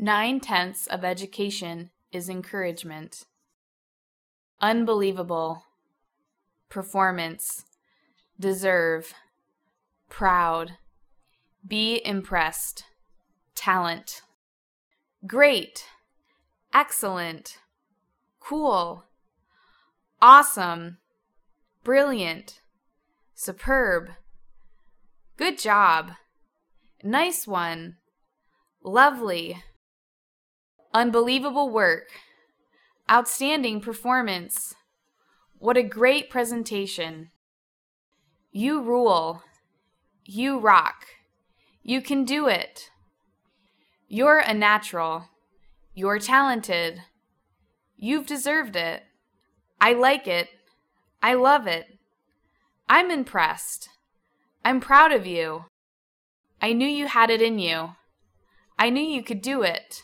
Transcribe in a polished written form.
9/10 of education is encouragement. Unbelievable. Performance. Deserve. Proud. Be impressed. Talent. Great. Excellent. Cool. Awesome. Brilliant. Superb. Good job. Nice one. Lovely. Unbelievable work. Outstanding performance. What a great presentation. You rule. You rock. You can do it. You're a natural. You're talented. You've deserved it. I like it. I love it. I'm impressed. I'm proud of you. I knew you had it in you. I knew you could do it.